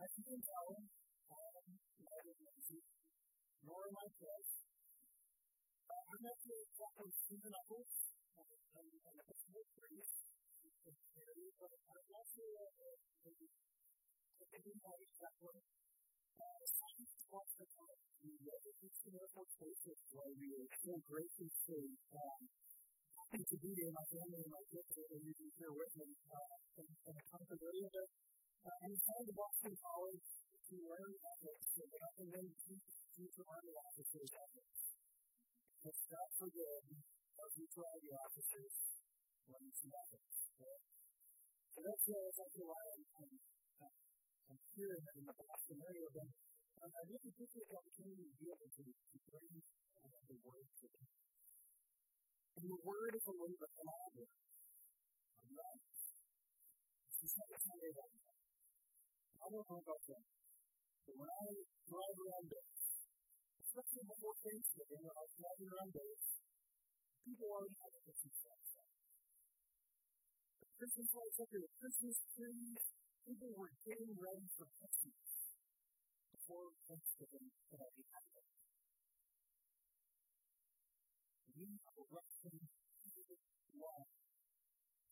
I can do well, neither Nancy nor myself. I'm not sure exactly the levels and the personal traits of the area, but I'm also thinking about that one. Science talks about the other historical places where we are so grateful for to be there, my family and my kids are usually here with me from the comfort area. And it's all the Boston College to learn ethics, so that I can then teach Army officers ethics. Let's not forgive our future Army officers when we see ethics. So that's why I think why I'm here in the Boston area, but I really think there's an opportunity to be able to bring the word to them. And the word is a way of all right? It's not a story about that. I don't know about that. But when I drive around there, especially before Thanksgiving, when I was driving around there, people already had a Christmas outside. The Christmas lights up here, the Christmas trees, people were getting ready for Christmas before Thanksgiving had already happened. We are watching people's lives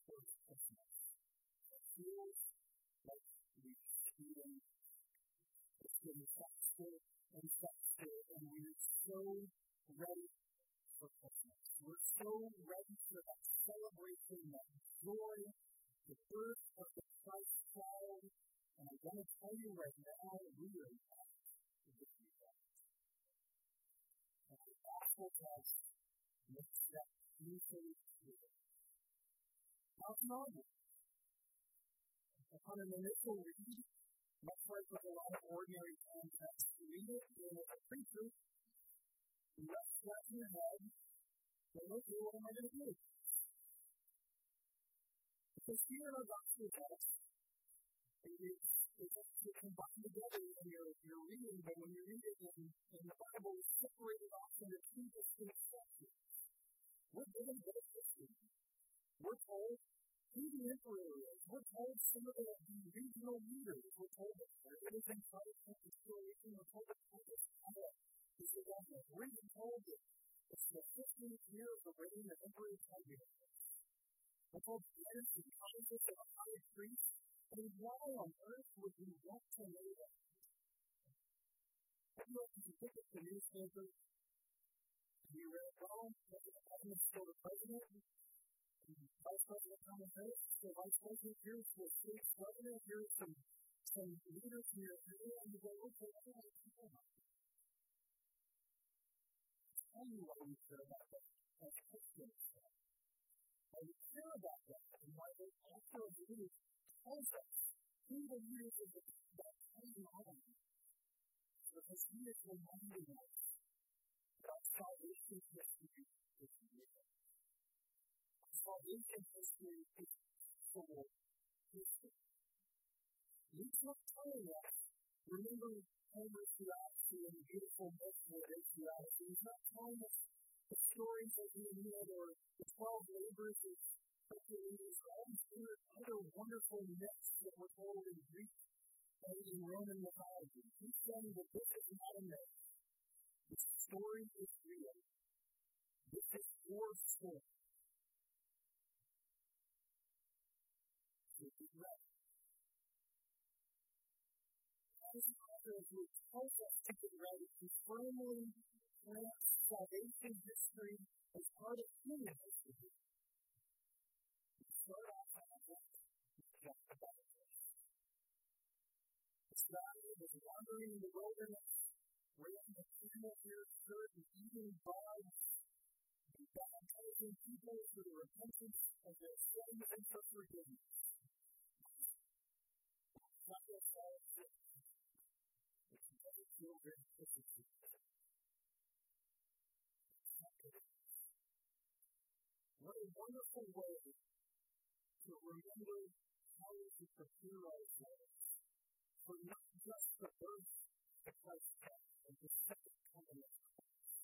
for Christmas. It feels like we're feeling it's been and we're so ready for Christmas. We're so ready for that celebration, that joy, the birth of the Christ child. And I'm going to tell you right now, we are not to give you that. And the gospel tells us makes that new thing clear. How phenomenal. Upon an initial read, much like with a lot of ordinary context, you read it in a preacher, you let it flash in your head, and look, what am I going to do? Because here in our gospel text, it's actually combined together when you're reading, but when you read it in the Bible, it's separated off into two different sections. We're given both sections. We're told who the emperor is. We're told some of the regional leaders. We're told that there is in Protestant historian. We're told that Pontius Pilate is the governor. We're even told that it's the 15th year of the reign of Emperor Tiberius. We're told that Pilate is the conscience of a high priest. And why on earth would we want to know that? I don't know if you pick up the newspaper and you read, well, maybe the president's still the president, and the vice president comes out, the vice president, here's the state's governor, here's some leaders from your area, and you go, okay, I don't know what you care about. Tell me why you care about that. That's what you care about. Why you care about that, and why they also believe also, in the years of the time on, because he is reminding us that salvation history is real. Salvation history is full history. He's not telling us, remember Homer's theology and the beautiful multiple day theology. He's not telling us the stories that we read or the 12 labors of Hercules, all these other wonderful myths that were told in Greek and in Roman mythology. He's saying that this is not a myth. This story is real. This is your story. This is right. As an author who tells us to get ready, he firmly plants salvation history as part of human history. Start off on a book and jump to that book. This guy was wandering in the wilderness, wearing the camel hair shirt and eating bugs, and God tells his people for the repentance of their sins and for forgiveness. It's not going to fall asleep. It doesn't feel very difficult. It's not good. What a wonderful way to remember how to prepare ourselves for not just the birth of Christ's death and the second coming of Christ.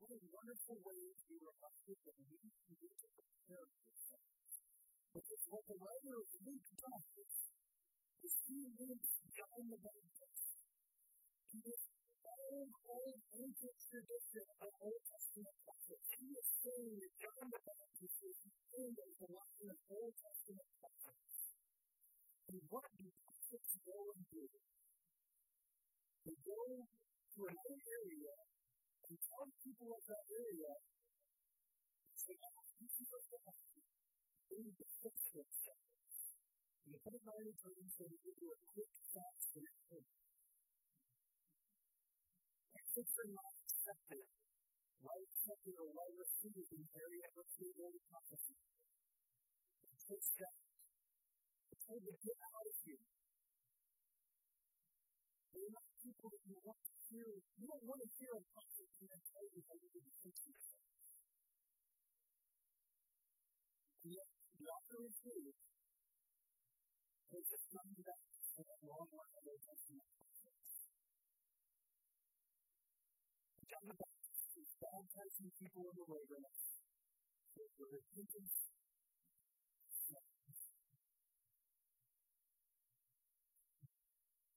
What a wonderful way to be reminded that we need to prepare ourselves. But what the writer of Luke does People in the labor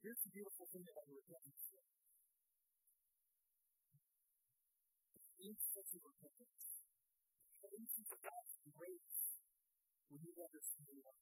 Here's the beautiful thing about repentance. Each person repentance. It's about grace when you understand what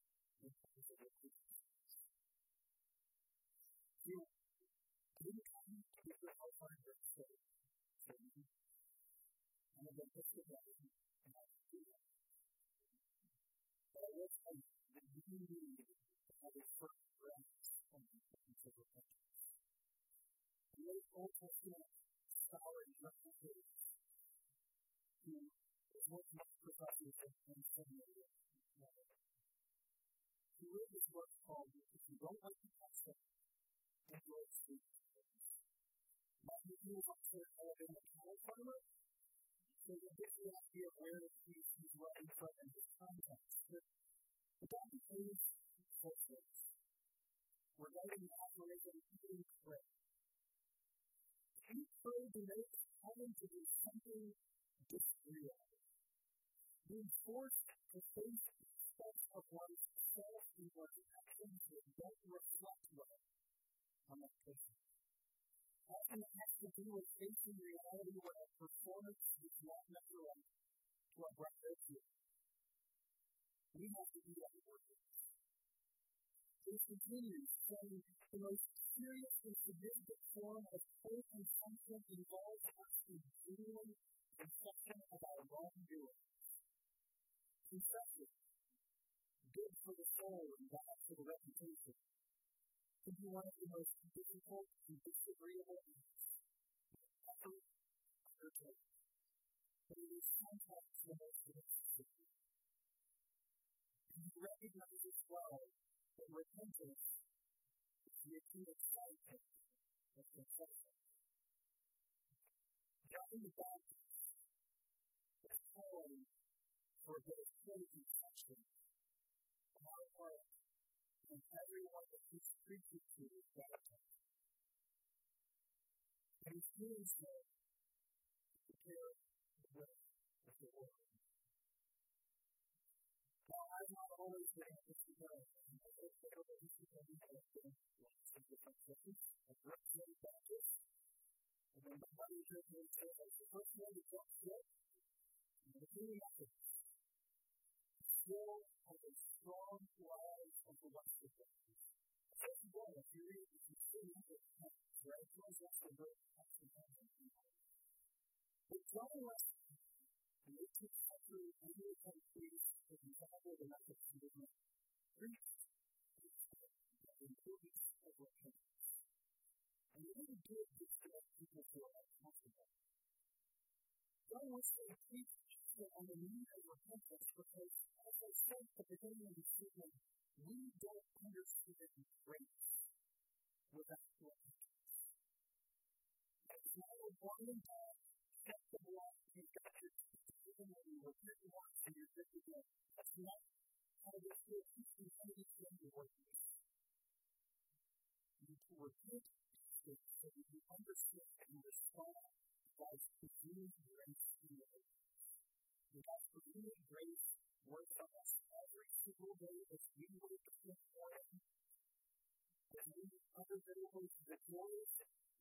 of the Lord is victorious,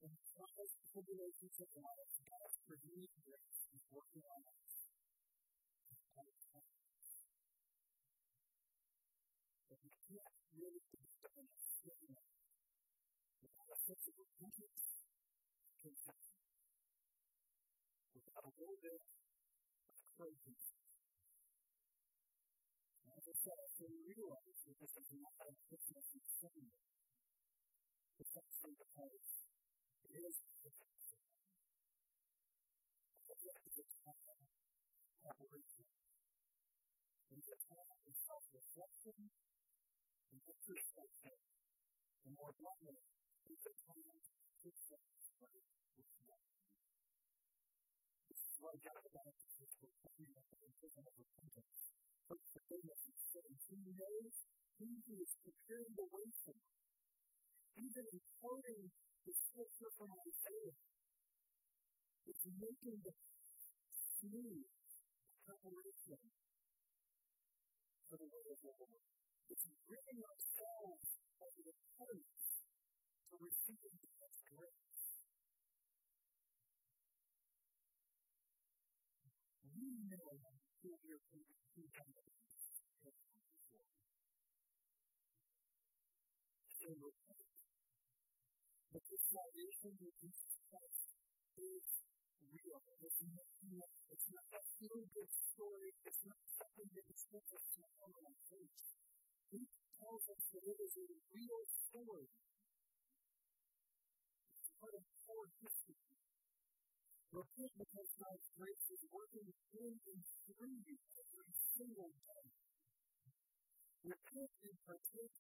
and the trials and tribulations of life, God's provision and grace is working on us. But we can't really understand it without a physical presence and action, without a little bit of courage. So we realize that this is not a personal thing. It's actually the case. It is the case. But what is the time of origin? And the time of self-reflection and the perspective, and more broadly, is the time of self-reflection with God. This is why God allows us to continue to repentance. First, the goodness and sins. He knows who is preparing the way for us, even imparting his culture from our faith, is making the smooth preparation for the way of the Lord. It's ripping ourselves over the coat to receive God's grace. We know that we are here for you. He but this salvation that we have is real. It's not a feel-good story. It's not something that is just a story on page. It tells us that it is a real story. It's part of our history. Repent because God's grace is working in and through you every single day. Repent and partake